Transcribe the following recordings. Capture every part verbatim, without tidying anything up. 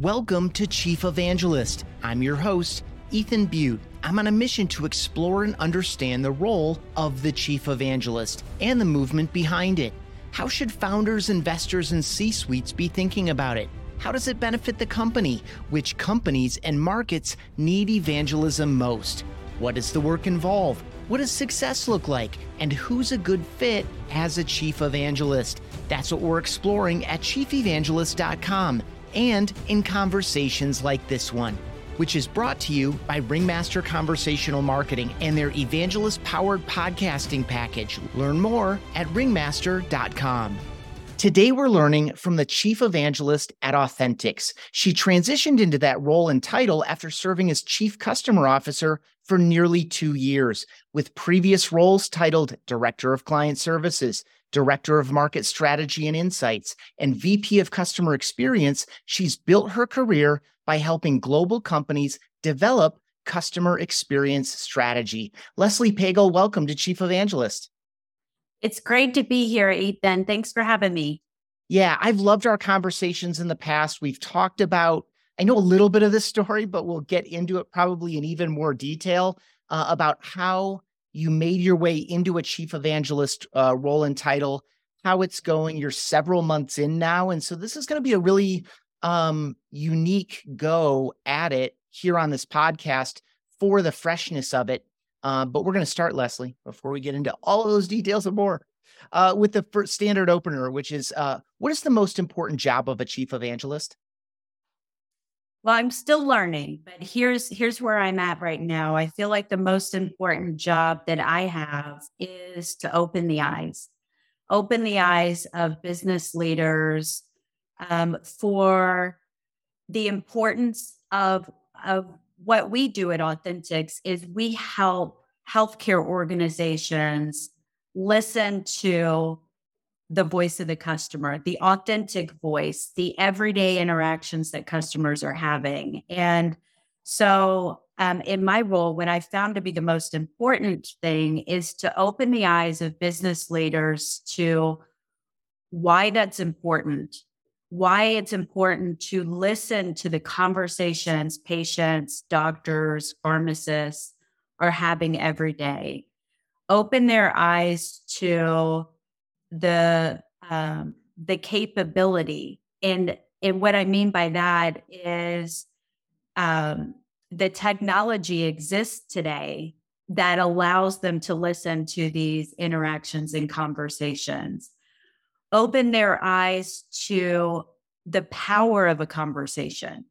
Welcome to Chief Evangelist. I'm your host, Ethan Beute. I'm on a mission to explore and understand the role of the Chief Evangelist and the movement behind it. How should founders, investors, and C-suites be thinking about it? How does it benefit the company? Which companies and markets need evangelism most? What does the work involve? What does success look like? And who's a good fit as a Chief Evangelist? That's what we're exploring at Chief Evangelist dot com and in conversations like this one, which is brought to you by Ringmaster Conversational Marketing and their evangelist-powered podcasting package. Learn more at ringmaster dot com. Today, we're learning from the Chief Evangelist at Authenticx. She transitioned into that role and title after serving as Chief Customer Officer for nearly two years, with previous roles titled Director of Client Services, Director of Market Strategy and Insights, and V P of Customer Experience. She's built her career by helping global companies develop customer experience strategy. Leslie Pagel, welcome to Chief Evangelist. It's great to be here, Ethan. Thanks for having me. Yeah, I've loved our conversations in the past. We've talked about, I know a little bit of this story, but we'll get into it probably in even more detail uh, about how you made your way into a Chief Evangelist uh, role and title, how it's going. You're several months in now. And so this is going to be a really um, unique go at it here on this podcast for the freshness of it. Uh, but we're going to start, Leslie, before we get into all of those details and more, uh, with the first standard opener, which is, uh, what is the most important job of a Chief Evangelist? Well, I'm still learning, but here's here's where I'm at right now. I feel like the most important job that I have is to open the eyes, open the eyes of business leaders um, for the importance of of. What we do at Authenticx is we help healthcare organizations listen to the voice of the customer, the authentic voice, the everyday interactions that customers are having. And so um, in my role, what I found to be the most important thing is to open the eyes of business leaders to why that's important, why it's important to listen to the conversations patients, doctors, pharmacists are having every day. Open their eyes to the um, the capability. And, and what I mean by that is um, the technology exists today that allows them to listen to these interactions and conversations. Open their eyes to the power of a conversation,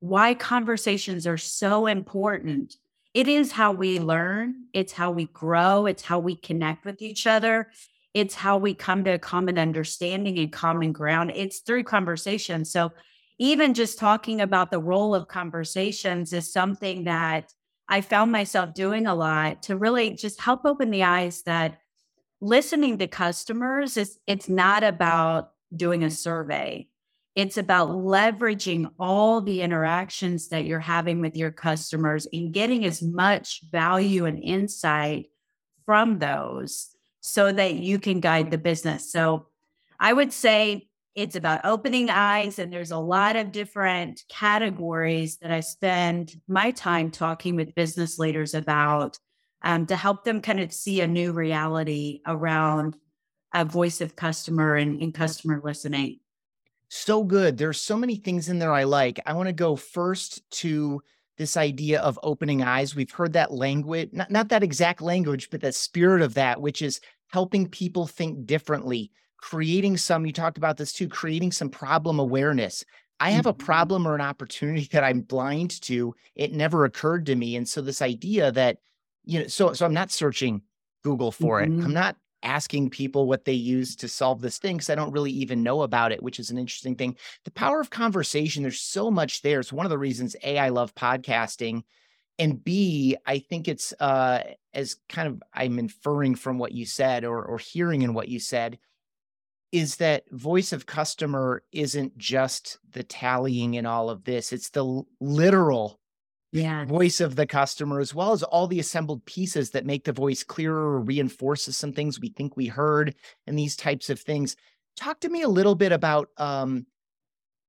why conversations are so important. It is how we learn. It's how we grow. It's how we connect with each other. It's how we come to a common understanding and common ground. It's through conversation. So even just talking about the role of conversations is something that I found myself doing a lot to really just help open the eyes that listening to customers is it's not about doing a survey. It's about leveraging all the interactions that you're having with your customers and getting as much value and insight from those so that you can guide the business. So I would say it's about opening eyes, and there's a lot of different categories that I spend my time talking with business leaders about. Um, to help them kind of see a new reality around a voice of customer and, and customer listening. So good. There's so many things in there I like. I want to go first to this idea of opening eyes. We've heard that language, not, not that exact language, but the spirit of that, which is helping people think differently, creating some, you talked about this too, creating some problem awareness. I have a problem or an opportunity that I'm blind to. It never occurred to me. And so this idea that You know, so so I'm not searching Google for mm-hmm. it. I'm not asking people what they use to solve this thing because I don't really even know about it, which is an interesting thing. The power of conversation, there's so much there. It's one of the reasons, A, I love podcasting, and B, I think it's, uh, as kind of I'm inferring from what you said or or hearing in what you said, is that voice of customer isn't just the tallying in all of this. It's the literal Yeah. voice of the customer, as well as all the assembled pieces that make the voice clearer or reinforces some things we think we heard and these types of things. Talk to me a little bit about um,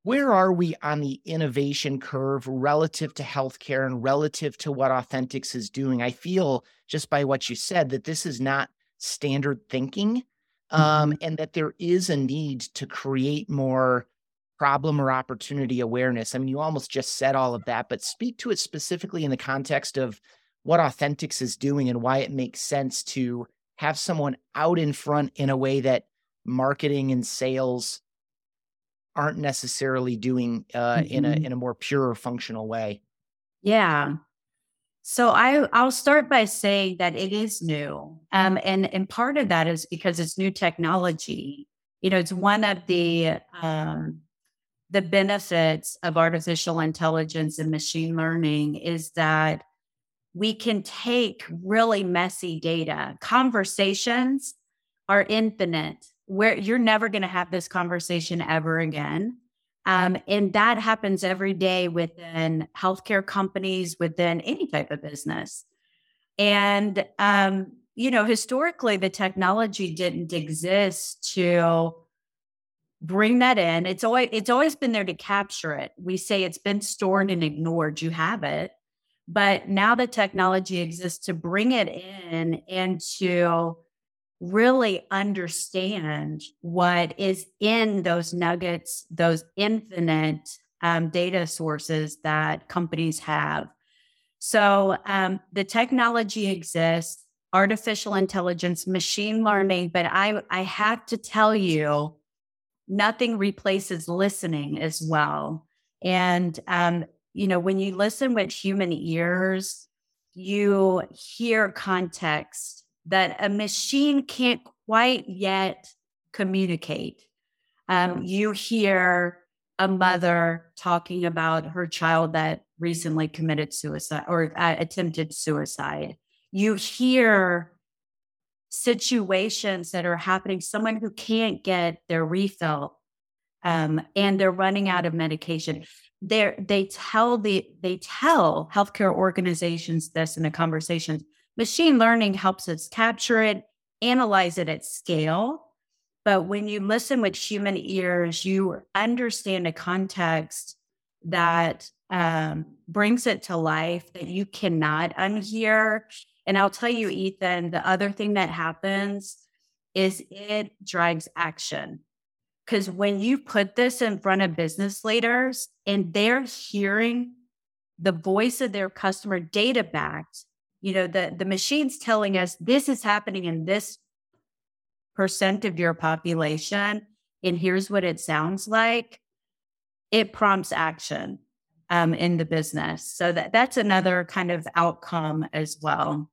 where are we on the innovation curve relative to healthcare and relative to what Authenticx is doing? I feel just by what you said that this is not standard thinking, um, and that there is a need to create more problem or opportunity awareness. I mean, you almost just said all of that, but speak to it specifically in the context of what Authenticx is doing and why it makes sense to have someone out in front in a way that marketing and sales aren't necessarily doing uh, mm-hmm. in a in a more pure functional way. Yeah. So I, I'll start by saying that it is new. Um, and, and part of that is because it's new technology. You know, it's one of the um, the benefits of artificial intelligence and machine learning is that we can take really messy data. Conversations are infinite, where you're never going to have this conversation ever again. Um, and that happens every day within healthcare companies, within any type of business. And, um, you know, historically, the technology didn't exist to bring that in. It's always, it's always been there to capture it. We say it's been stored and ignored. You have it. But now the technology exists to bring it in and to really understand what is in those nuggets, those infinite um, data sources that companies have. So um, the technology exists, artificial intelligence, machine learning, but I, I have to tell you, nothing replaces listening as well. And, um, you know, when you listen with human ears, you hear context that a machine can't quite yet communicate. Um, you hear a mother talking about her child that recently committed suicide or uh, attempted suicide. You hear situations that are happening, someone who can't get their refill um, and they're running out of medication. They're, they tell the they tell healthcare organizations this in the conversations. Machine learning helps us capture it, analyze it at scale. But when you listen with human ears, you understand a context that um, brings it to life that you cannot unhear. And I'll tell you, Ethan, the other thing that happens is it drives action. Because when you put this in front of business leaders and they're hearing the voice of their customer data backed, you know, the, the machine's telling us this is happening in this percent of your population, and here's what it sounds like. It prompts action um, in the business. So that, that's another kind of outcome as well.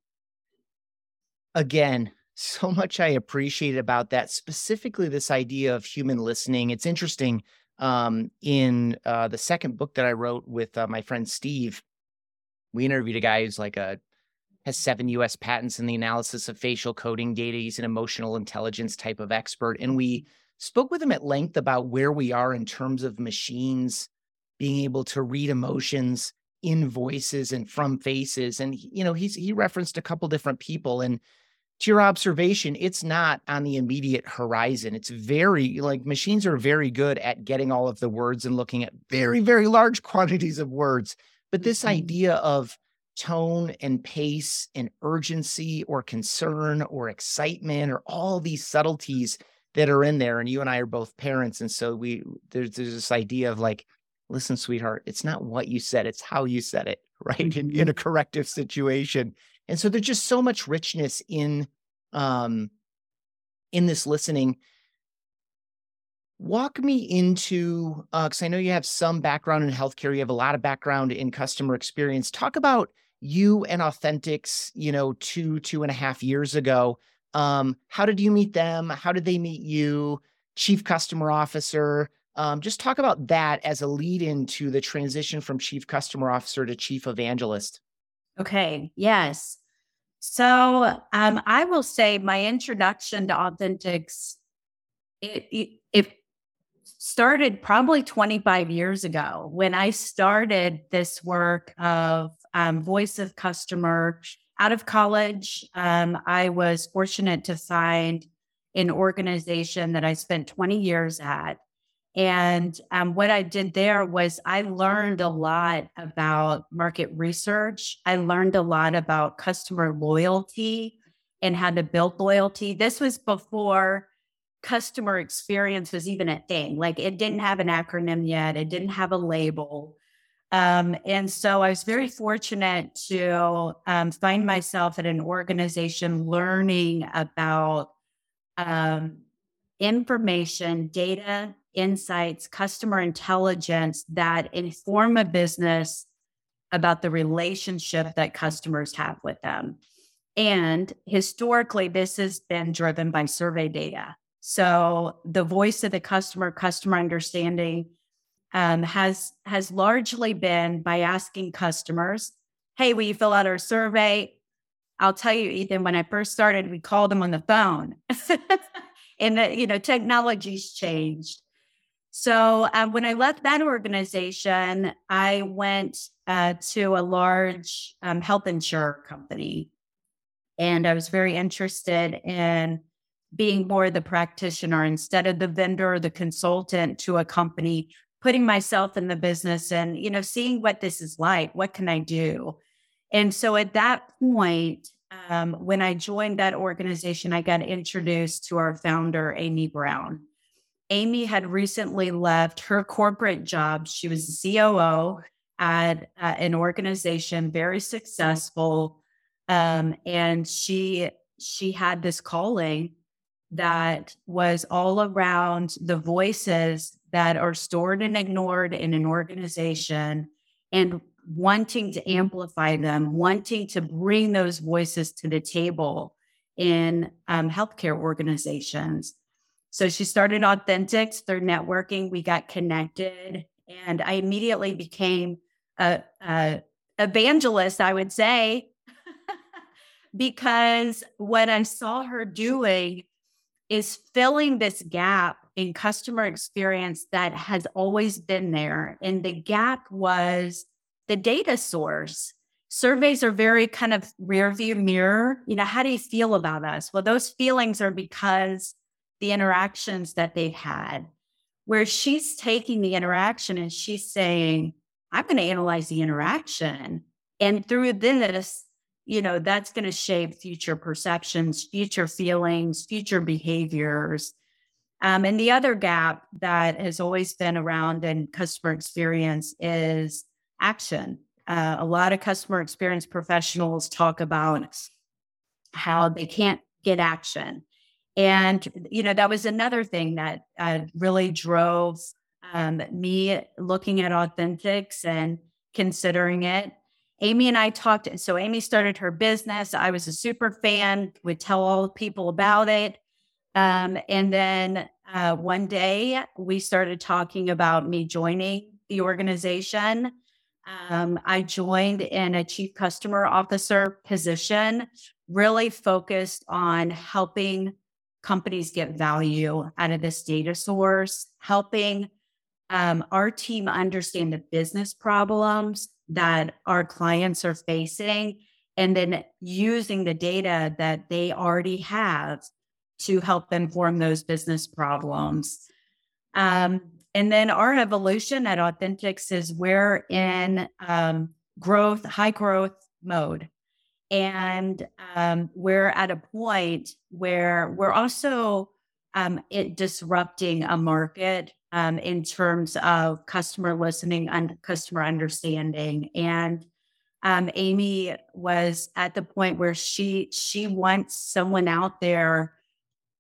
Again, so much I appreciate about that, specifically this idea of human listening. It's interesting. Um, in uh, the second book that I wrote with uh, my friend Steve, we interviewed a guy who's like a has seven U S patents in the analysis of facial coding data. He's an emotional intelligence type of expert. And we spoke with him at length about where we are in terms of machines being able to read emotions in voices and from faces. And, you know, he's, he referenced a couple different people. And to your observation, it's not on the immediate horizon. It's very, like, machines are very good at getting all of the words and looking at very, very large quantities of words. But this idea of tone and pace and urgency or concern or excitement or all these subtleties that are in there. And you and I are both parents. And so we there's, there's this idea of like, listen, sweetheart, it's not what you said, it's how you said it, right? In, in a corrective situation. And so there's just so much richness in, um, in this listening. Walk me into, because uh, I know you have some background in healthcare, you have a lot of background in customer experience. Talk about you and Authenticx, you know, two, two and a half years ago. Um, how did you meet them? How did they meet you? Chief Customer Officer. Um, just talk about that as a lead into the transition from Chief Customer Officer to Chief Evangelist. Okay. Yes. So um, I will say my introduction to Authenticx, it, it, it started probably twenty-five years ago when I started this work of Um, voice of customer. Out of college, um, I was fortunate to find an organization that I spent twenty years at. And um, what I did there was I learned a lot about market research. I learned a lot about customer loyalty and how to build loyalty. This was before customer experience was even a thing. Like, it didn't have an acronym yet. It didn't have a label. Um, and so I was very fortunate to um, find myself at an organization learning about um, information, data, insights, customer intelligence that inform a business about the relationship that customers have with them. And historically, this has been driven by survey data. So the voice of the customer, customer understanding um, has, has largely been by asking customers, hey, will you fill out our survey? I'll tell you, Ethan, when I first started, we called them on the phone. And, the, you know, technology's changed. So uh, when I left that organization, I went uh, to a large um, health insurer company. And I was very interested in being more the practitioner instead of the vendor or the consultant to a company, putting myself in the business and, you know, seeing what this is like, what can I do? And so at that point, Um, when I joined that organization, I got introduced to our founder, Amy Brown. Amy had recently left her corporate job. She was the C O O at uh, an organization, very successful. Um, and she, she had this calling that was all around the voices that are stored and ignored in an organization and wanting to amplify them, wanting to bring those voices to the table in um, healthcare organizations. So she started Authenticx through networking. We got connected, and I immediately became a, a evangelist, I would say, because what I saw her doing is filling this gap in customer experience that has always been there. And the gap was the data source. Surveys are very kind of rear view mirror. You know, how do you feel about us? Well, those feelings are because the interactions that they've had, where she's taking the interaction and she's saying, I'm going to analyze the interaction. And through this, you know, that's going to shape future perceptions, future feelings, future behaviors. Um, and the other gap that has always been around in customer experience is action. Uh, a lot of customer experience professionals talk about how they can't get action. And, you know, that was another thing that uh, really drove um, me looking at Authenticx and considering it. Amy and I talked. So Amy started her business. I was a super fan, would tell all people about it. Um, and then uh, one day we started talking about me joining the organization. Um, I joined in a Chief Customer Officer position, really focused on helping companies get value out of this data source, helping um, our team understand the business problems that our clients are facing, and then using the data that they already have to help inform those business problems. Um, And then our evolution at Authenticx is we're in um, growth, high growth mode. And um, we're at a point where we're also um, it disrupting a market um, in terms of customer listening and customer understanding. And um, Amy was at the point where she she wants someone out there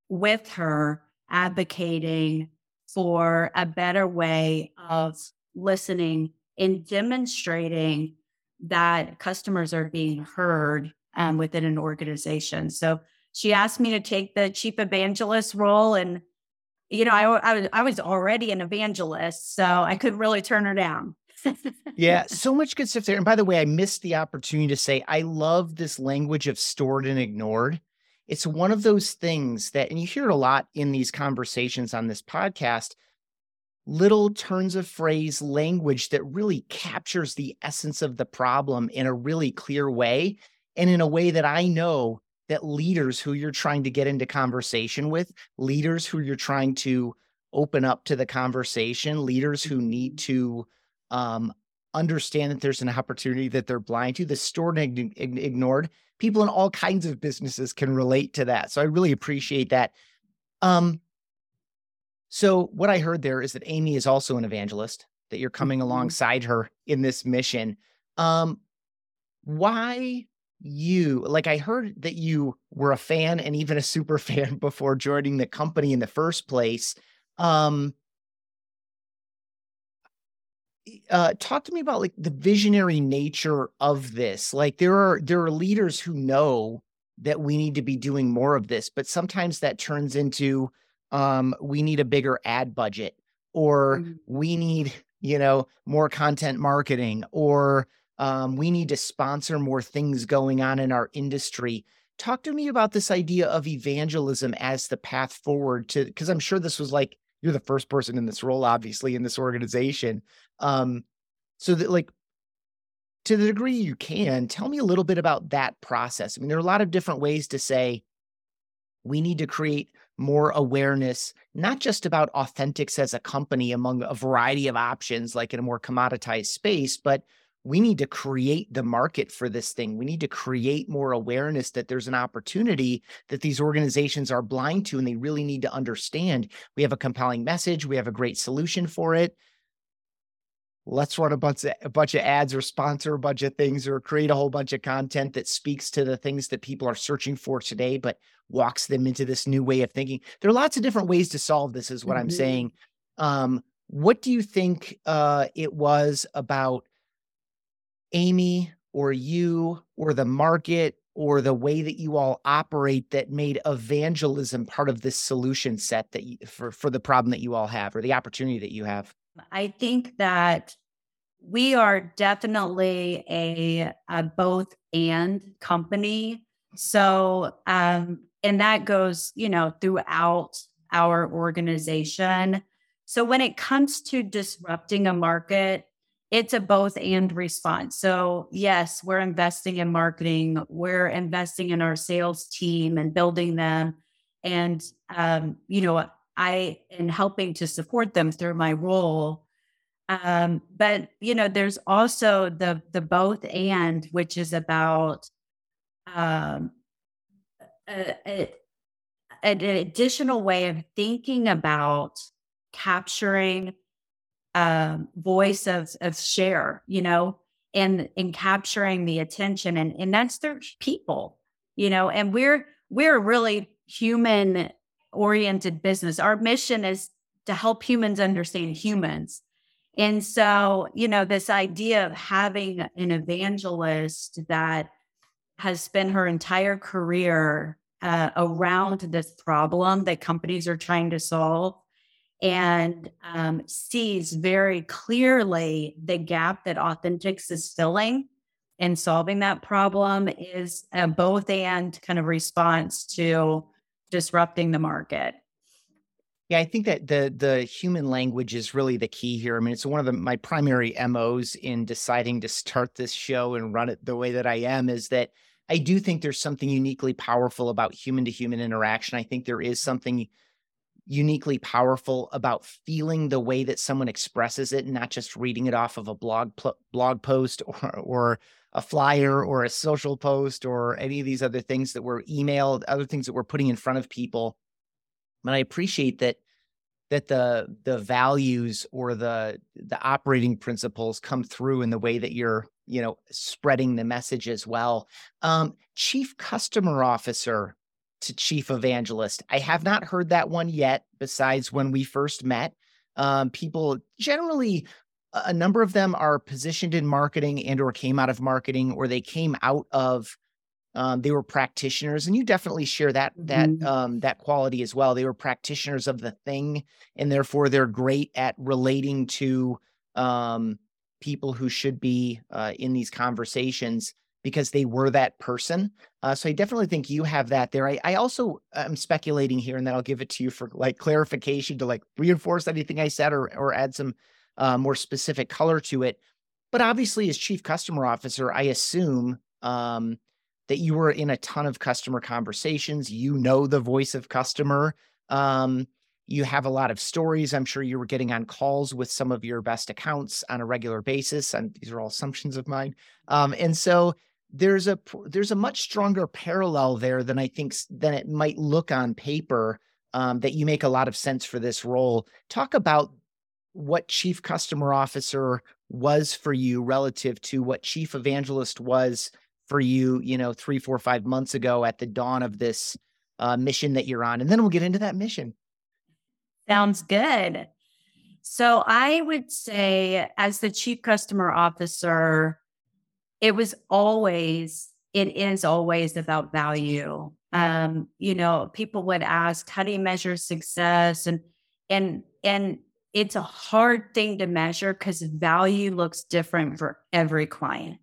with her advocating for a better way of listening and demonstrating that customers are being heard um, within an organization. So she asked me to take the chief evangelist role, and you know, I, I was I was already an evangelist, so I couldn't really turn her down. Yeah, so much good stuff there. And by the way, I missed the opportunity to say I love this language of stored and ignored. It's one of those things that, and you hear it a lot in these conversations on this podcast, little turns of phrase language that really captures the essence of the problem in a really clear way. And in a way that I know that leaders who you're trying to get into conversation with, leaders who you're trying to open up to the conversation, leaders who need to um, understand that there's an opportunity that they're blind to, that's stored and ignored. People in all kinds of businesses can relate to that. So I really appreciate that. Um, so what I heard there is that Amy is also an evangelist, that you're coming alongside her in this mission. Um, why you, like I heard that you were a fan and even a super fan before joining the company in the first place. Um, uh, talk to me about like the visionary nature of this. Like there are, there are leaders who know that we need to be doing more of this, but sometimes that turns into, um, we need a bigger ad budget, or mm-hmm. we need, you know, more content marketing, or um, we need to sponsor more things going on in our industry. Talk to me about this idea of evangelism as the path forward to, because I'm sure this was like, you're the first person in this role, obviously, in this organization. Um, so that like, to the degree you can, tell me a little bit about that process. I mean, there are a lot of different ways to say, we need to create more awareness, not just about Authenticx as a company among a variety of options, like in a more commoditized space, but we need to create the market for this thing. We need to create more awareness that there's an opportunity that these organizations are blind to, and they really need to understand. We have a compelling message. We have a great solution for it. Let's run a bunch of, a bunch of ads, or sponsor a bunch of things, or create a whole bunch of content that speaks to the things that people are searching for today, but walks them into this new way of thinking. There are lots of different ways to solve this, is what mm-hmm. I'm saying. Um, what do you think uh, it was about Amy or you or the market or the way that you all operate that made evangelism part of this solution set that you, for, for the problem that you all have, or the opportunity that you have? I think that we are definitely a, a both and company. So, um, and that goes, you know, throughout our organization. So when it comes to disrupting a market, it's a both and response. So yes, we're investing in marketing. We're investing in our sales team and building them. And, um, you know, I am helping to support them through my role. Um, but, you know, there's also the the both and, which is about um, a, a, an additional way of thinking about capturing Um, voice of, of share, you know, and, and capturing the attention, and, and that's their people, you know, and we're, we're a really human oriented business. Our mission is to help humans understand humans. And so, you know, this idea of having an evangelist that has spent her entire career uh, around this problem that companies are trying to solve, and um, sees very clearly the gap that Authenticx is filling in solving that problem, is a both and kind of response to disrupting the market. Yeah, I think that the the human language is really the key here. I mean, it's one of the, my primary M Os in deciding to start this show and run it the way that I am, is that I do think there's something uniquely powerful about human-to-human interaction. I think there is something uniquely powerful about feeling the way that someone expresses it, and not just reading it off of a blog pl- blog post or, or a flyer or a social post or any of these other things that were emailed, other things that we're putting in front of people. But I appreciate that that the the values or the the operating principles come through in the way that you're, you know, spreading the message as well. Um, Chief Customer Officer to Chief Evangelist. I have not heard that one yet, besides when we first met. Um, people generally, a number of them are positioned in marketing and or came out of marketing, or they came out of, um, they were practitioners. And you definitely share that that mm-hmm. um, that quality as well. They were practitioners of the thing, and therefore they're great at relating to um, people who should be uh, in these conversations, because they were that person. Uh, so I definitely think you have that there. I, I also am speculating here, and then I'll give it to you for like clarification to like reinforce anything I said, or or add some uh, more specific color to it. But obviously, as Chief Customer Officer, I assume um, that you were in a ton of customer conversations. You know the voice of customer. Um, You have a lot of stories. I'm sure you were getting on calls with some of your best accounts on a regular basis. And these are all assumptions of mine. Um, and so there's a there's a much stronger parallel there than I think than it might look on paper, um, that you make a lot of sense for this role. Talk about what Chief Customer Officer was for you relative to what Chief Evangelist was for you, you know, three, four, five months ago at the dawn of this uh, mission that you're on. And then we'll get into that mission. Sounds good. So I would say as the Chief Customer Officer, it was always, it is always about value. Um, you know, people would ask, how do you measure success? And, and, and it's a hard thing to measure because value looks different for every client.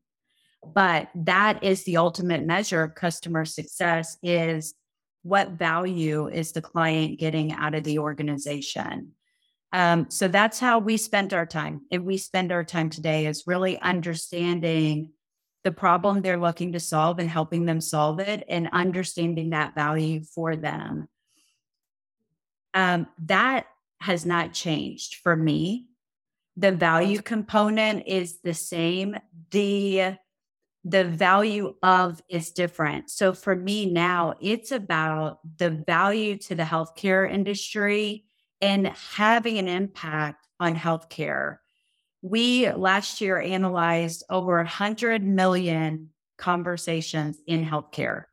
But that is the ultimate measure of customer success, is what value is the client getting out of the organization? Um, so that's how we spent our time. And we spend our time today is really understanding the problem they're looking to solve and helping them solve it and understanding that value for them. Um, that has not changed for me. The value component is the same. The The value of is different. So for me now, it's about the value to the healthcare industry and having an impact on healthcare. We last year analyzed over one hundred million conversations in healthcare.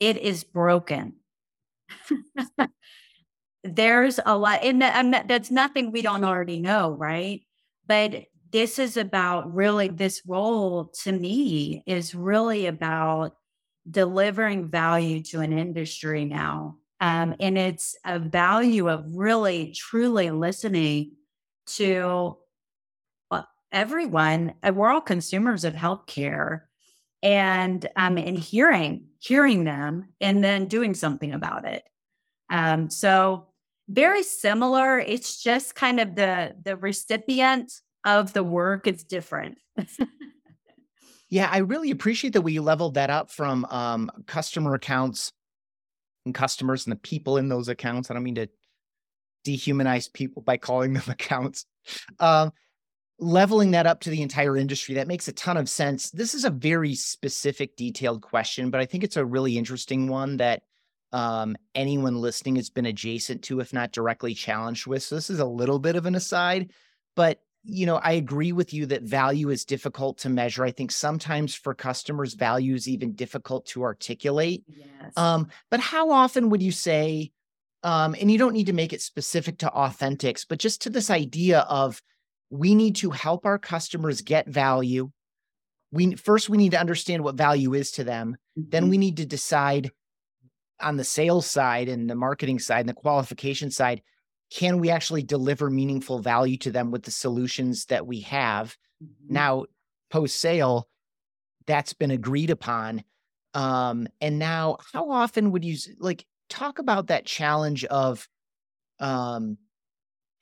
It is broken. There's a lot, and that's nothing we don't already know, right? But this is about really, this role to me is really about delivering value to an industry now. Um, and it's a value of really, truly listening to everyone. We're all consumers of healthcare, and, um, and hearing, hearing them and then doing something about it. Um, so very similar. It's just kind of the, the recipient of the work is different. Yeah, I really appreciate that we leveled that up from um, customer accounts and customers and the people in those accounts. I don't mean to dehumanize people by calling them accounts. Um, leveling that up to the entire industry, that makes a ton of sense. This is a very specific, detailed question, but I think it's a really interesting one that um, anyone listening has been adjacent to, if not directly challenged with. So this is a little bit of an aside, but you know, I agree with you that value is difficult to measure. I think sometimes for customers, value is even difficult to articulate. Yes. Um, but how often would you say, um, and you don't need to make it specific to Authenticx, but just to this idea of we need to help our customers get value. We first, we need to understand what value is to them. Mm-hmm. Then we need to decide on the sales side and the marketing side and the qualification side, can we actually deliver meaningful value to them with the solutions that we have? Mm-hmm. Now, post-sale, that's been agreed upon. Um, and now, how often would you, like, talk about that challenge of um,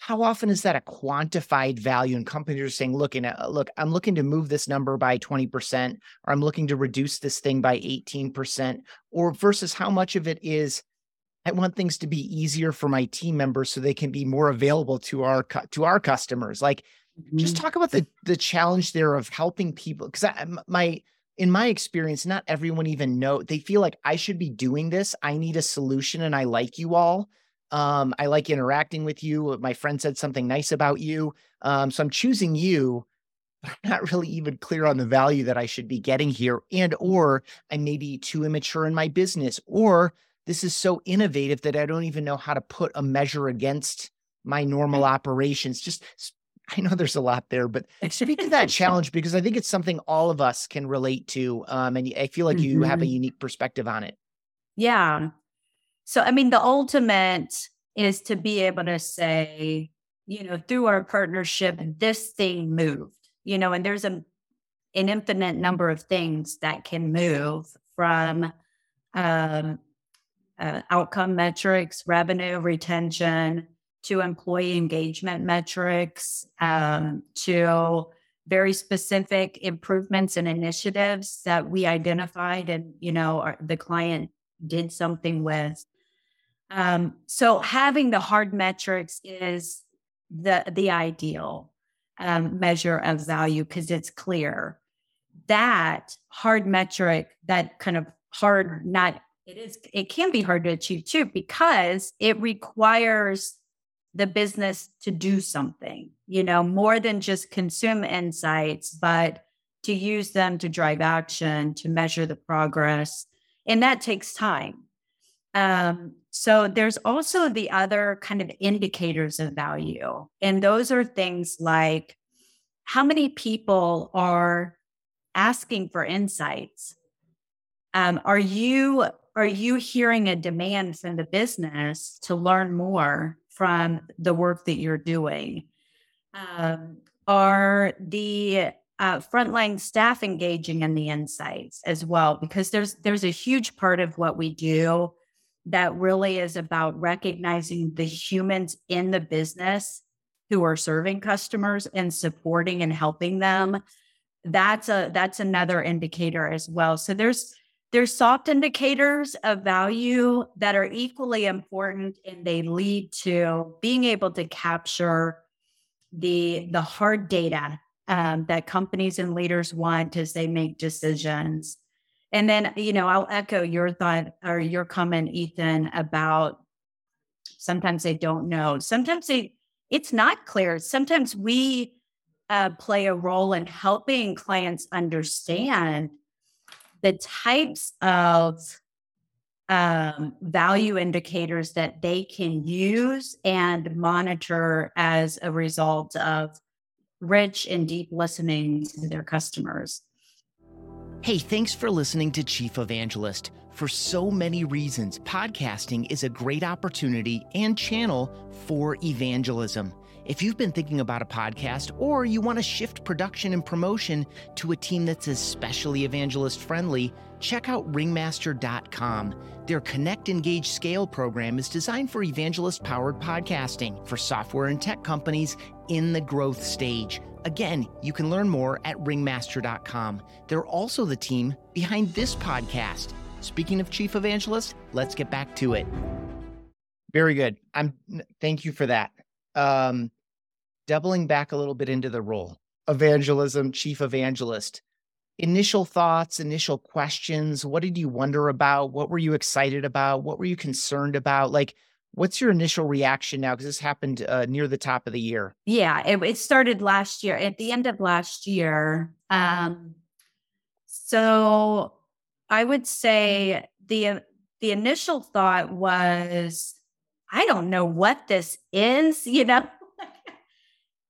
how often is that a quantified value? And companies are saying, look, in a, look, I'm looking to move this number by twenty percent, or I'm looking to reduce this thing by eighteen percent, or versus how much of it is, I want things to be easier for my team members so they can be more available to our to our customers. Like, mm-hmm. just talk about the the challenge there of helping people, because my in my experience, not everyone even know. They feel like I should be doing this. I need a solution, and I like you all. Um, I like interacting with you. My friend said something nice about you, um, so I'm choosing you. I'm not really even clear on the value that I should be getting here, and or I may be too immature in my business, or this is so innovative that I don't even know how to put a measure against my normal operations. Just, I know there's a lot there, but speak to that challenge, because I think it's something all of us can relate to. Um, and I feel like you mm-hmm. have a unique perspective on it. Yeah. So, I mean, the ultimate is to be able to say, you know, through our partnership, this thing moved, you know, and there's a, an infinite number of things that can move from, um, Uh, outcome metrics, revenue retention, to employee engagement metrics, um, to very specific improvements and initiatives that we identified and, you know, our, the client did something with. Um, so having the hard metrics is the the ideal um, measure of value because it's clear. That hard metric, that kind of hard, not it is it can be hard to achieve too because it requires the business to do something, you know, more than just consume insights, but to use them to drive action, to measure the progress. And that takes time. Um, so there's also the other kind of indicators of value. And those are things like how many people are asking for insights? Um, are you, are you hearing a demand from the business to learn more from the work that you're doing? Um, are the uh, frontline staff engaging in the insights as well? Because there's there's a huge part of what we do that really is about recognizing the humans in the business who are serving customers and supporting and helping them. That's a that's another indicator as well. So there's There's soft indicators of value that are equally important, and they lead to being able to capture the, the hard data um, that companies and leaders want as they make decisions. And then, you know, I'll echo your thought or your comment, Ethan, about sometimes they don't know. Sometimes they, it's not clear. Sometimes we uh, play a role in helping clients understand the types of um, value indicators that they can use and monitor as a result of rich and deep listening to their customers. Hey, thanks for listening to Chief Evangelist. For so many reasons, podcasting is a great opportunity and channel for evangelism. If you've been thinking about a podcast or you want to shift production and promotion to a team that's especially evangelist friendly, check out ringmaster dot com. Their Connect, Engage, Scale program is designed for evangelist-powered podcasting for software and tech companies in the growth stage. Again, you can learn more at ringmaster dot com. They're also the team behind this podcast. Speaking of Chief Evangelist, let's get back to it. Very good. I'm thank you for that. Um, doubling back a little bit into the role, evangelism, chief evangelist, initial thoughts, initial questions. What did you wonder about? What were you excited about? What were you concerned about? Like, what's your initial reaction now? Because this happened uh, near the top of the year. Yeah, it, it started last year, at the end of last year. Um, so I would say the the initial thought was, I don't know what this is, you know,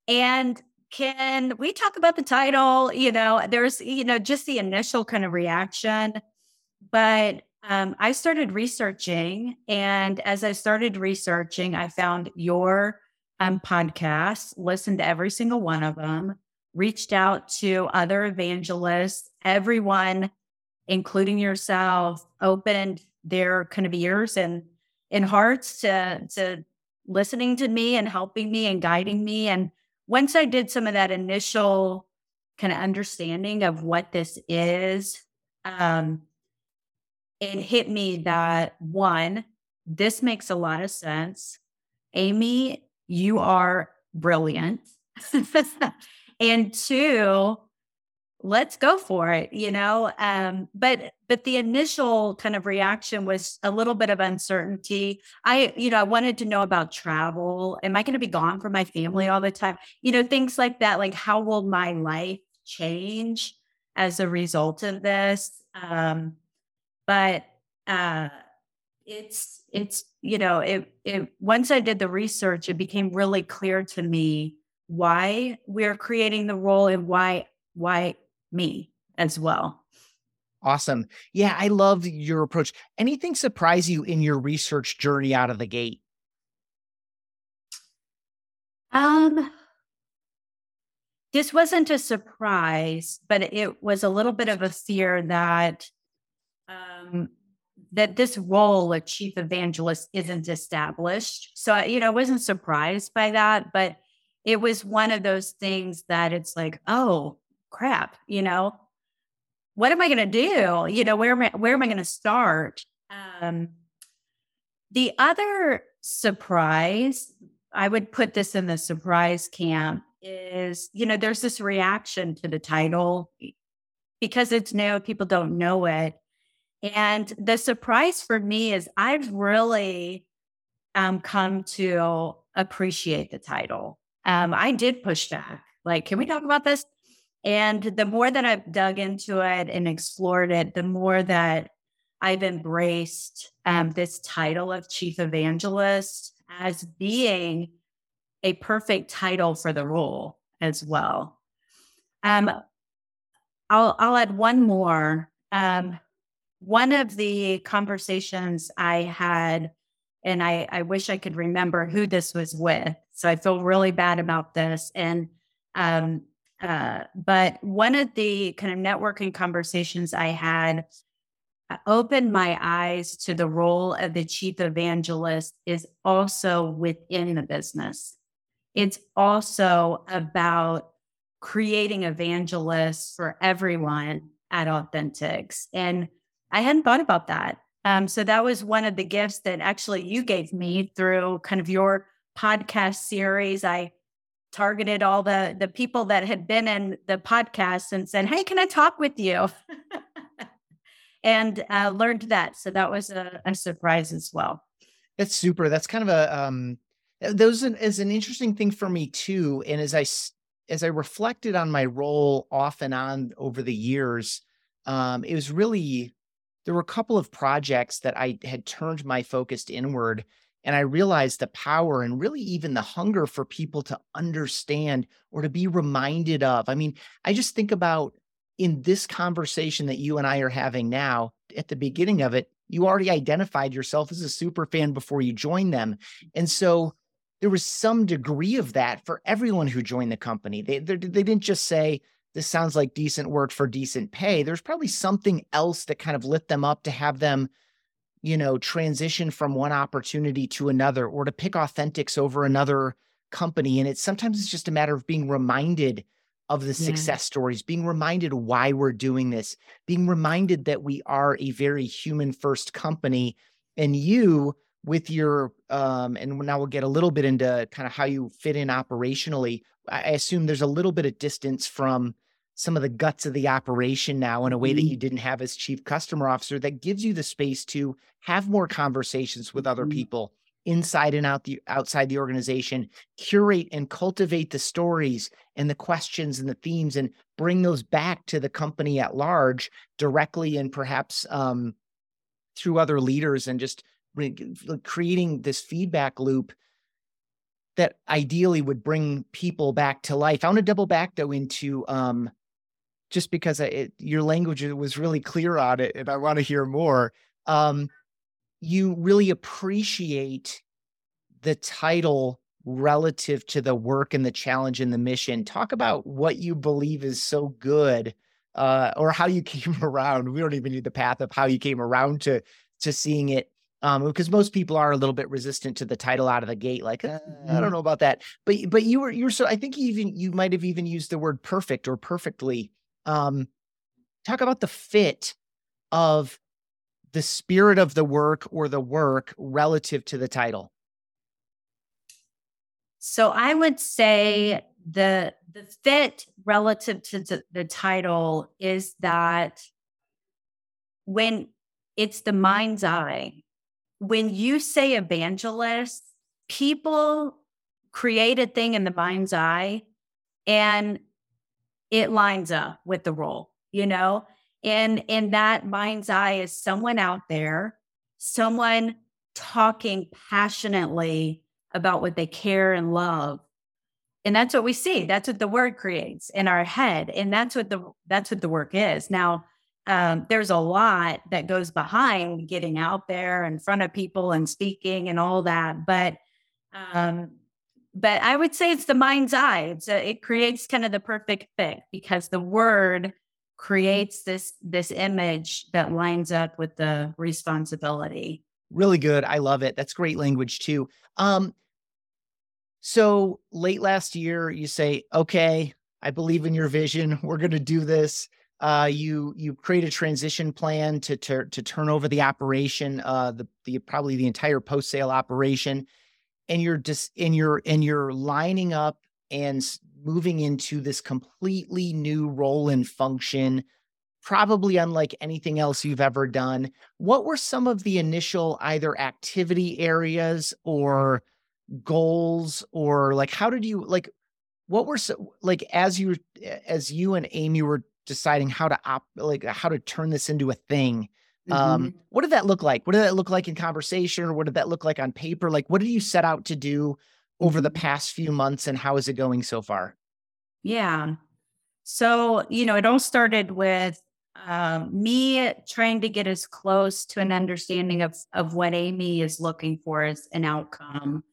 and can we talk about the title? You know, there's, you know, just the initial kind of reaction. But um, I started researching. And as I started researching, I found your um, podcast, listened to every single one of them, reached out to other evangelists, everyone, including yourself, opened their kind of ears and and hearts to, to listening to me and helping me and guiding me. And once I did some of that initial kind of understanding of what this is, um, it hit me that, one, this makes a lot of sense. Amy, you are brilliant. And two, let's go for it, you know? Um, but but the initial kind of reaction was a little bit of uncertainty. I, you know, I wanted to know about travel. Am I going to be gone from my family all the time? You know, things like that. Like, how will my life change as a result of this? Um, but uh, it's, it's you know, it, it once I did the research, it became really clear to me why we're creating the role and why why me as well. Awesome. Yeah, I love your approach. Anything surprise you in your research journey out of the gate? Um, this wasn't a surprise, but it was a little bit of a fear that um, that this role of chief evangelist isn't established. So, you know, I wasn't surprised by that, but it was one of those things that it's like, oh, crap, you know, what am I going to do? You know, where am I, where am I going to start? Um, The other surprise, I would put this in the surprise camp, is, you know, there's this reaction to the title because it's new, people don't know it. And the surprise for me is I've really um, come to appreciate the title. Um, I did push back, like, can we talk about this? And the more that I've dug into it and explored it, the more that I've embraced um, this title of Chief Evangelist as being a perfect title for the role as well. Um, I'll, I'll add one more. Um, one of the conversations I had, and I, I wish I could remember who this was with, so I feel really bad about this. And um, uh, but one of the kind of networking conversations I had opened my eyes to the role of the chief evangelist is also within the business. It's also about creating evangelists for everyone at Authenticx. And I hadn't thought about that. Um, so that was one of the gifts that actually you gave me through kind of your podcast series. I targeted all the, the people that had been in the podcast and said, hey, can I talk with you? And uh, learned that. So that was a, a surprise as well. That's super. That's kind of a, um, that was an, is an interesting thing for me too. And as I, as I reflected on my role off and on over the years, um, it was really, there were a couple of projects that I had turned my focus inward, and I realized the power and really even the hunger for people to understand or to be reminded of. I mean, I just think about, in this conversation that you and I are having now, at the beginning of it, you already identified yourself as a super fan before you joined them. And so there was some degree of that for everyone who joined the company. They, they, they didn't just say, this sounds like decent work for decent pay. There's probably something else that kind of lit them up to have them, you know, transition from one opportunity to another, or to pick Authenticx over another company. And it's sometimes it's just a matter of being reminded of the success yeah. stories, being reminded why we're doing this, being reminded that we are a very human first company. And you with your, um, and now we'll get a little bit into kind of how you fit in operationally. I assume there's a little bit of distance from some of the guts of the operation now in a way mm-hmm. that you didn't have as Chief Customer Officer, that gives you the space to have more conversations with other mm-hmm. people inside and out the outside the organization, curate and cultivate the stories and the questions and the themes, and bring those back to the company at large directly, and perhaps um, through other leaders, and just re- creating this feedback loop that ideally would bring people back to life. I want to double back though into um, just because I, it, your language was really clear on it, and I want to hear more. Um, you really appreciate the title relative to the work and the challenge and the mission. Talk about what you believe is so good, uh, or how you came around. We don't even need the path of how you came around to, to seeing it. Um, because most people are a little bit resistant to the title out of the gate. Like, uh, I don't know about that, but, but you were, you were so, I think even you might've even used the word perfect or perfectly. Um, talk about the fit of the spirit of the work or the work relative to the title? So I would say the the fit relative to the, the title is that when it's the mind's eye, when you say evangelist, people create a thing in the mind's eye and it lines up with the role, you know? And in that mind's eye is someone out there, someone talking passionately about what they care and love. And that's what we see. That's what the word creates in our head. And that's what the that's what the work is. Now, um, there's a lot that goes behind getting out there in front of people and speaking and all that. But um, but I would say it's the mind's eye. So it creates kind of the perfect fit, because the word creates this this image that lines up with the responsibility. Really good. I love it. That's great language too. Um, so late last year, you say, okay, I believe in your vision. We're going to do this. Uh, you you create a transition plan to to, to turn over the operation, uh, the the probably the entire post sale operation, and you're just and you're and you're lining up and moving into this completely new role and function, probably unlike anything else you've ever done. What were some of the initial either activity areas or goals, or like how did you like what were so, like as you as you and Amy were deciding how to op, like how to turn this into a thing. Mm-hmm. Um, what did that look like? What did that look like in conversation, or what did that look like on paper? Like, what did you set out to do over the past few months, and how is it going so far? Yeah. So, you know, it all started with uh, me trying to get as close to an understanding of, of what Amy is looking for as an outcome.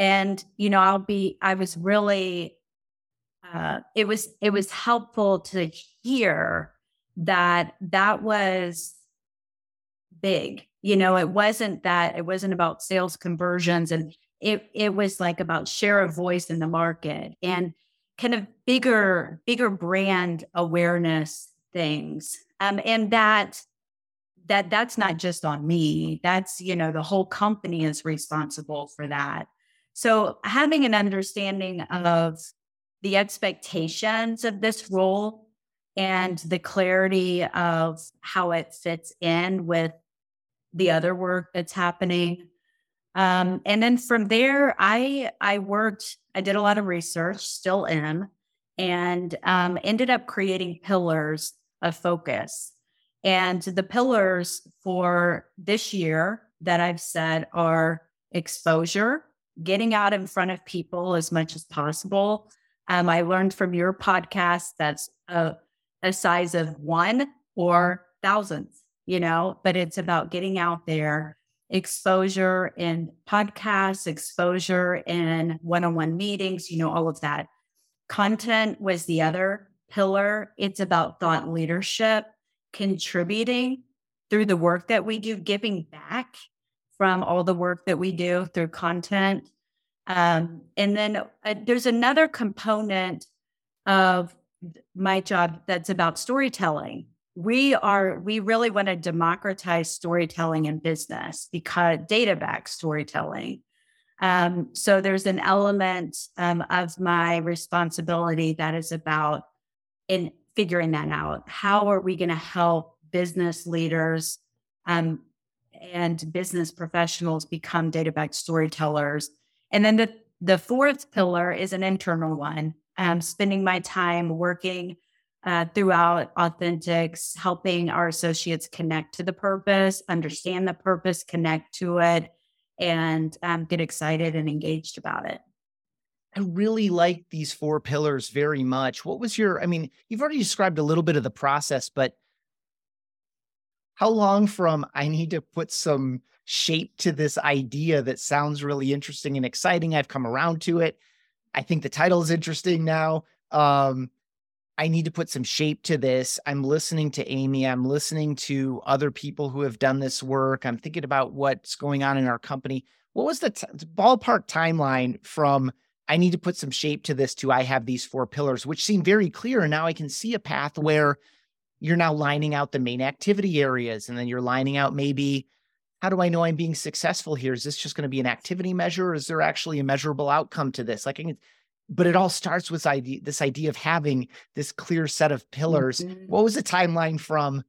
And, you know, I'll be, I was really, Uh, it was it was helpful to hear that that was big. You know, it wasn't that it wasn't about sales conversions, and it it was like about share of voice in the market and kind of bigger bigger brand awareness things. Um, and that that that's not just on me. That's, you know, the whole company is responsible for that. So having an understanding of the expectations of this role and the clarity of how it fits in with the other work that's happening. Um, and then from there, I I worked, I did a lot of research, still am, and um, ended up creating pillars of focus. And the pillars for this year that I've set are exposure, getting out in front of people as much as possible. Um, I learned from your podcast that's a, a size of one or thousands, you know, but it's about getting out there, exposure in podcasts, exposure in one-on-one meetings, you know, all of that. Content was the other pillar. It's about thought leadership, contributing through the work that we do, giving back from all the work that we do through content. Um, and then uh, there's another component of my job that's about storytelling. We are, we really want to democratize storytelling in business, because data-backed storytelling. Um, so there's an element um, of my responsibility that is about in figuring that out. How are we going to help business leaders um, and business professionals become data-backed storytellers? And then the, the fourth pillar is an internal one. Um, spending my time working uh, throughout Authenticx, helping our associates connect to the purpose, understand the purpose, connect to it, and um, get excited and engaged about it. I really like these four pillars very much. What was your, I mean, you've already described a little bit of the process, but how long from I need to put some shape to this idea that sounds really interesting and exciting, I've come around to it, I think the title is interesting now, um, I need to put some shape to this, I'm listening to Amy, I'm listening to other people who have done this work, I'm thinking about what's going on in our company. What was the t- ballpark timeline from I need to put some shape to this to I have these four pillars, which seem very clear, and now I can see a path where you're now lining out the main activity areas, and then you're lining out maybe, how do I know I'm being successful here? Is this just going to be an activity measure, or is there actually a measurable outcome to this? Like, I can, but it all starts with idea, this idea of having this clear set of pillars. Mm-hmm. What was the timeline from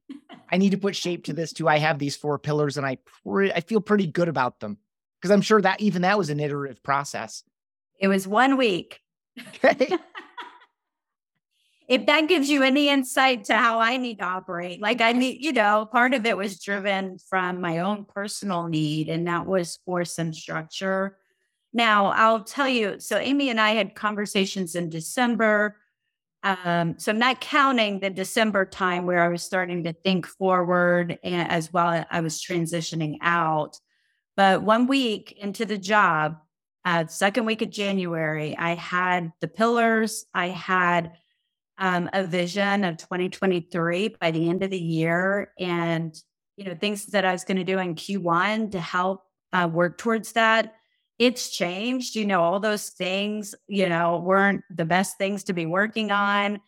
I need to put shape to this to I have these four pillars, and I pre- I feel pretty good about them? Because I'm sure that even that was an iterative process. It was one week. Okay. If that gives you any insight to how I need to operate, like I need, you know, part of it was driven from my own personal need, and that was for some structure. Now, I'll tell you, so Amy and I had conversations in December. Um, so I'm not counting the December time where I was starting to think forward and, as well, I was transitioning out. But one week into the job, uh, second week of January, I had the pillars, I had Um, a vision of twenty twenty-three by the end of the year, and, you know, things that I was going to do in Q one to help uh, work towards that. It's changed, you know, all those things, you know, weren't the best things to be working on.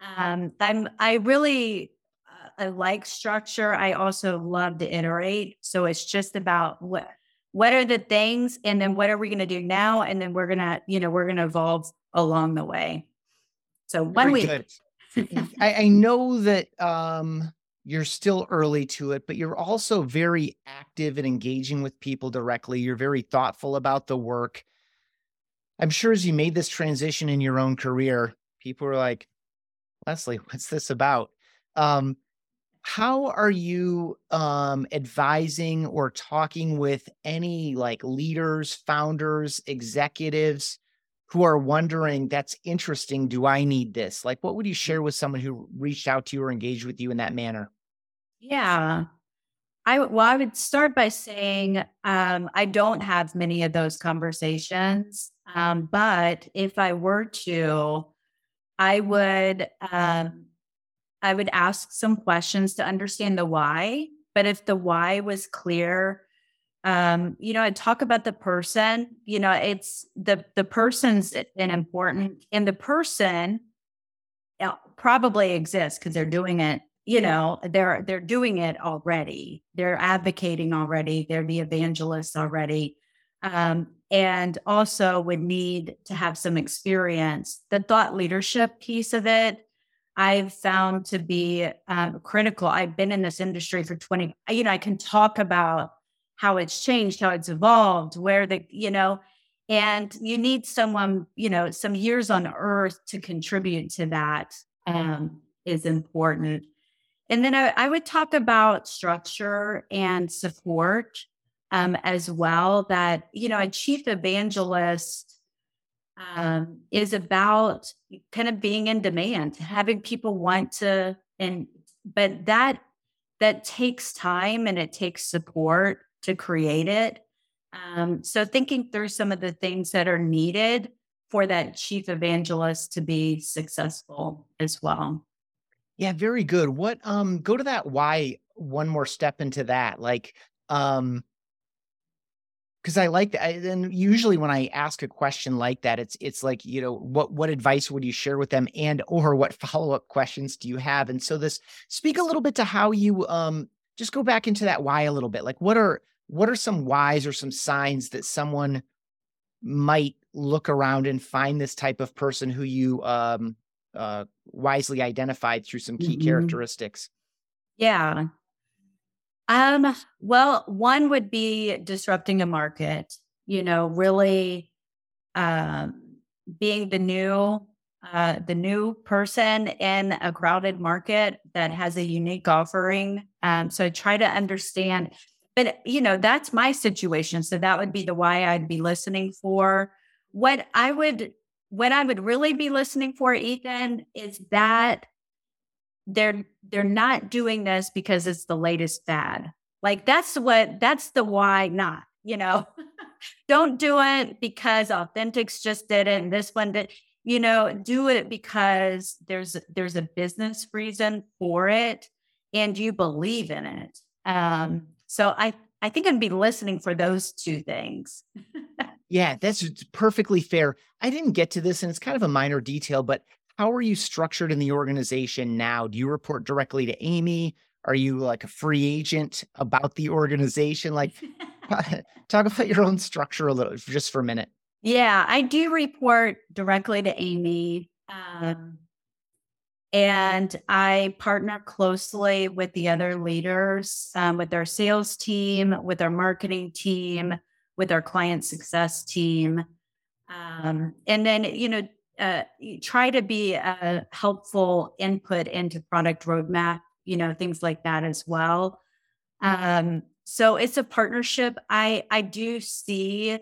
Um, I'm, I really, uh, I like structure. I also love to iterate. So it's just about what, what are the things, and then what are we going to do now? And then we're going to, you know, we're going to evolve along the way. So one week. I, I know that, um, you're still early to it, but you're also very active and engaging with people directly. You're very thoughtful about the work. I'm sure as you made this transition in your own career, people were like, Leslie, what's this about? Um, how are you um, advising or talking with any like leaders, founders, executives who are wondering, that's interesting, do I need this? Like, what would you share with someone who reached out to you or engaged with you in that manner? Yeah. I, well, I would start by saying um, I don't have many of those conversations, um, but if I were to, I would um, I would ask some questions to understand the why. But if the why was clear, um, you know, I'd talk about the person. You know, it's the the person's an important, and the person probably exists because they're doing it. You know, they're they're doing it already. They're advocating already. They're the evangelists already, um, and also would need to have some experience. The thought leadership piece of it, I've found to be um, critical. I've been in this industry for twenty. You know, I can talk about how it's changed, how it's evolved, where the you know, and you need someone, you know, some years on earth to contribute to that um, is important. And then I, I would talk about structure and support um, as well, that, you know, a chief evangelist um, is about kind of being in demand, having people want to, and but that that takes time and it takes support to create it. Um, so thinking through some of the things that are needed for that chief evangelist to be successful as well. Yeah, very good. What, um, go to that why one more step into that. Like, um, cause I like that. I, and usually when I ask a question like that, it's, it's like, you know, what, what advice would you share with them, and, or what follow-up questions do you have? And so this, speak a little bit to how you, um, just go back into that why a little bit. Like what are, what are some whys or some signs that someone might look around and find this type of person who you, um, uh, wisely identified through some key mm-hmm. characteristics? Yeah. Um, well, one would be disrupting a market, you know, really, um, being the new, uh, the new person in a crowded market that has a unique offering. Um, so I try to understand, but you know, that's my situation. So that would be the why I'd be listening for. What I would What I would really be listening for, Ethan, is that they're they're not doing this because it's the latest fad. Like that's what that's the why not, you know. Don't do it because Authenticx just did it and this one did, you know, do it because there's there's a business reason for it and you believe in it. Um, so I I think I'd be listening for those two things. Yeah, that's perfectly fair. I didn't get to this, and it's kind of a minor detail, but how are you structured in the organization now? Do you report directly to Amy? Are you like a free agent about the organization? Like, talk about your own structure a little, just for a minute. Yeah, I do report directly to Amy, um, and I partner closely with the other leaders, um, with our sales team, with our marketing team, with our client success team. Um, and then, you know, uh, try to be a helpful input into product roadmap, you know, things like that as well. Um, so it's a partnership. I, I do see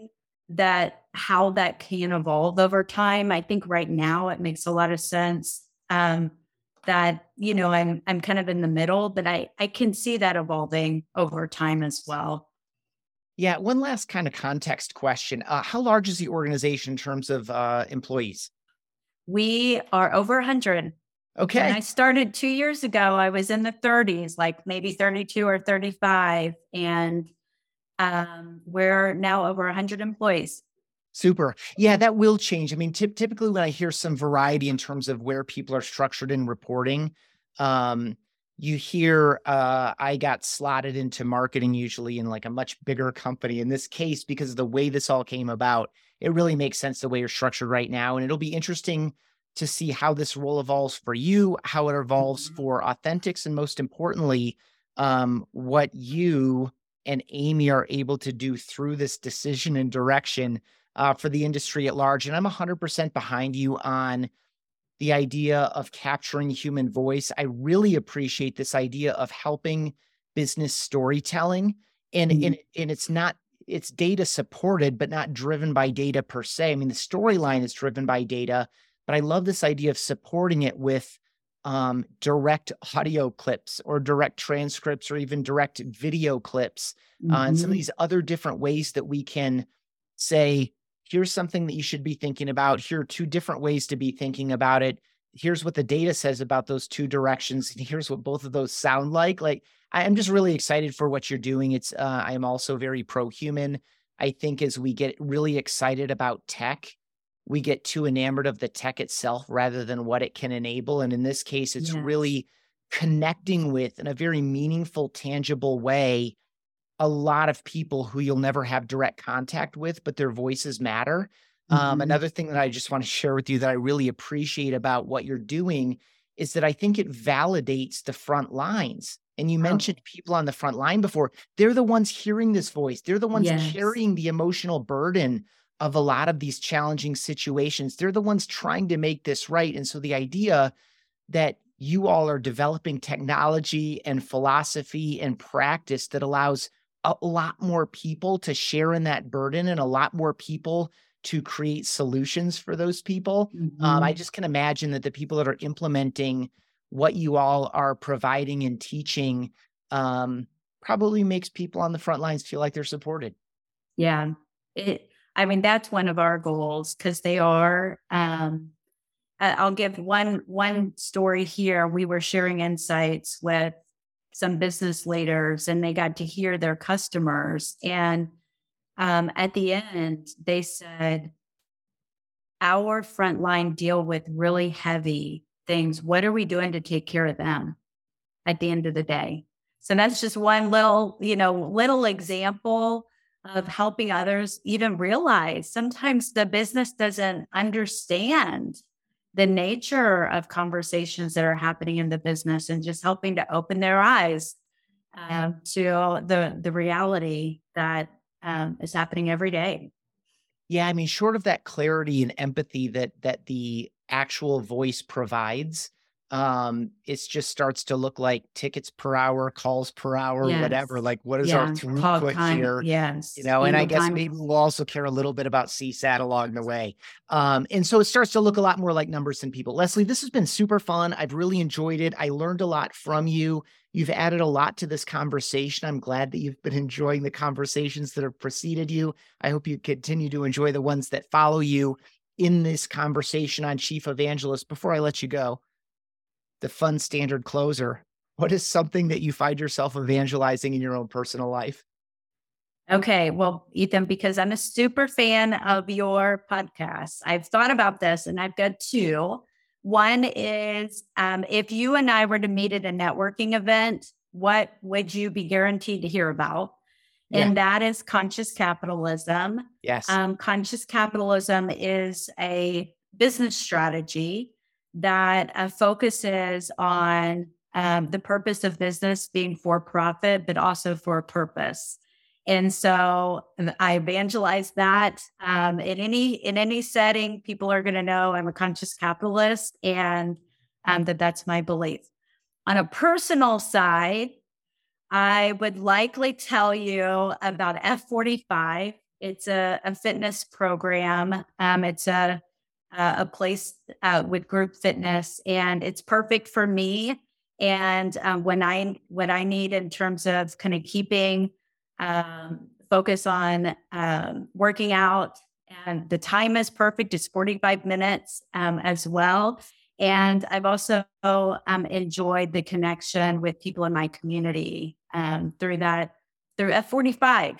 that how that can evolve over time. I think right now it makes a lot of sense um, that, you know, I'm, I'm kind of in the middle, but I, I can see that evolving over time as well. Yeah. One last kind of context question. Uh, how large is the organization in terms of uh, employees? We are over one hundred. Okay. When I started two years ago, I was in the thirties, like maybe thirty-two or thirty-five. And um, we're now over one hundred employees. Super. Yeah, that will change. I mean, t- typically when I hear some variety in terms of where people are structured in reporting, um, you hear uh, I got slotted into marketing usually in like a much bigger company. In this case, because of the way this all came about, it really makes sense the way you're structured right now. And it'll be interesting to see how this role evolves for you, how it evolves for Authenticx, and most importantly, um, what you and Amy are able to do through this decision and direction Uh, for the industry at large. And I'm one hundred percent behind you on the idea of capturing human voice. I really appreciate this idea of helping business storytelling. And, mm-hmm. and, and it's not, it's data supported, but not driven by data per se. I mean, the storyline is driven by data, but I love this idea of supporting it with um, direct audio clips or direct transcripts or even direct video clips mm-hmm. uh, and some of these other different ways that we can say, here's something that you should be thinking about. Here are two different ways to be thinking about it. Here's what the data says about those two directions. And here's what both of those sound like. Like, I'm just really excited for what you're doing. It's, uh, I am also very pro-human. I think as we get really excited about tech, we get too enamored of the tech itself rather than what it can enable. And in this case, it's yes. really connecting with, in a very meaningful, tangible way, a lot of people who you'll never have direct contact with, but their voices matter. Mm-hmm. Um, another thing that I just want to share with you that I really appreciate about what you're doing is that I think it validates the front lines. And you wow. mentioned people on the front line before. They're the ones hearing this voice. They're the ones yes. carrying the emotional burden of a lot of these challenging situations. They're the ones trying to make this right. And so the idea that you all are developing technology and philosophy and practice that allows a lot more people to share in that burden and a lot more people to create solutions for those people. Mm-hmm. Um, I just can imagine that the people that are implementing what you all are providing and teaching um, probably makes people on the front lines feel like they're supported. Yeah. It, I mean, that's one of our goals because they are, um, I'll give one, one story here. We were sharing insights with some business leaders, and they got to hear their customers. And um, at the end, they said, our frontline deal with really heavy things. What are we doing to take care of them at the end of the day? So that's just one little, you know, little example of helping others even realize sometimes the business doesn't understand the nature of conversations that are happening in the business, and just helping to open their eyes uh, to the the reality that um, is happening every day. Yeah, I mean, short of that clarity and empathy that that the actual voice provides, um, it just starts to look like tickets per hour, calls per hour, yes. whatever. Like, what is yeah. our throughput here? Yes, you know, and I guess time. Maybe we'll also care a little bit about C SAT along the way. Um, and so it starts to look a lot more like numbers than people. Leslie, this has been super fun. I've really enjoyed it. I learned a lot from you. You've added a lot to this conversation. I'm glad that you've been enjoying the conversations that have preceded you. I hope you continue to enjoy the ones that follow you in this conversation on Chief Evangelist. Before I let you go, the fun standard closer, what is something that you find yourself evangelizing in your own personal life? Okay. Well, Ethan, because I'm a super fan of your podcast, I've thought about this and I've got two. One is, um, if you and I were to meet at a networking event, what would you be guaranteed to hear about? Yeah. And that is conscious capitalism. Yes. Um, conscious capitalism is a business strategy that uh, focuses on um, the purpose of business being for profit, but also for a purpose. And so I evangelize that um, in any in any setting, people are going to know I'm a conscious capitalist, and um, that that's my belief. On a personal side, I would likely tell you about F forty-five. It's a, a fitness program. Um, it's a Uh, a place uh, with group fitness, and it's perfect for me. And um, when I what I need in terms of kind of keeping um, focus on um, working out, and the time is perfect. It's forty-five minutes um, as well. And I've also um, enjoyed the connection with people in my community um, through that through F forty-five.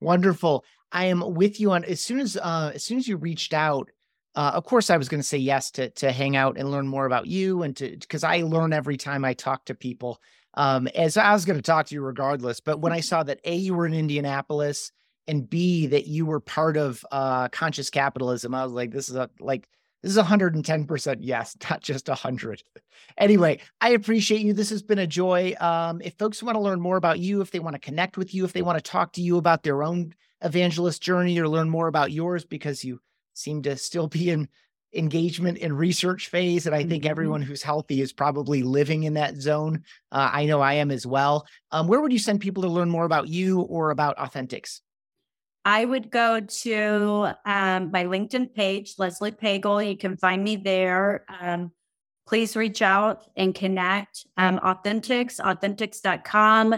Wonderful. I am with you on, as soon as, uh, as soon as you reached out, uh, of course I was going to say yes to, to hang out and learn more about you, and to, cause I learn every time I talk to people. Um, and so I was going to talk to you regardless, but when I saw that A, you were in Indianapolis, and B, that you were part of, uh, Conscious Capitalism, I was like, this is a, like, this is one hundred ten percent yes, not just one hundred. Anyway, I appreciate you. This has been a joy. Um, if folks want to learn more about you, if they want to connect with you, if they want to talk to you about their own evangelist journey or learn more about yours, because you seem to still be in engagement and research phase, and I think mm-hmm. everyone who's healthy is probably living in that zone. Uh, I know I am as well. Um, where would you send people to learn more about you or about Authenticx? I would go to um, my LinkedIn page, Leslie Pagel. You can find me there. Um, please reach out and connect. Um, Authenticx, Authenticx dot com.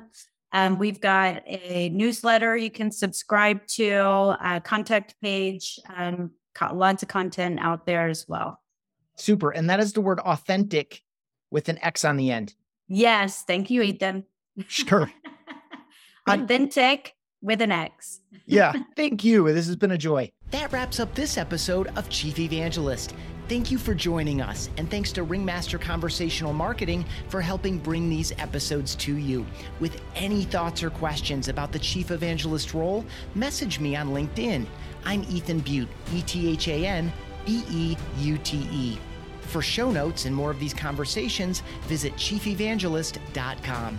Um, we've got a newsletter you can subscribe to, uh, contact page, um, lots of content out there as well. Super. And that is the word authentic with an X on the end. Yes. Thank you, Ethan. Sure. Authentic. With an X. Yeah. Thank you. This has been a joy. That wraps up this episode of Chief Evangelist. Thank you for joining us. And thanks to Ringmaster Conversational Marketing for helping bring these episodes to you. With any thoughts or questions about the Chief Evangelist role, message me on LinkedIn. I'm Ethan Beute, E T H A N B E U T E. For show notes and more of these conversations, visit Chief Evangelist dot com.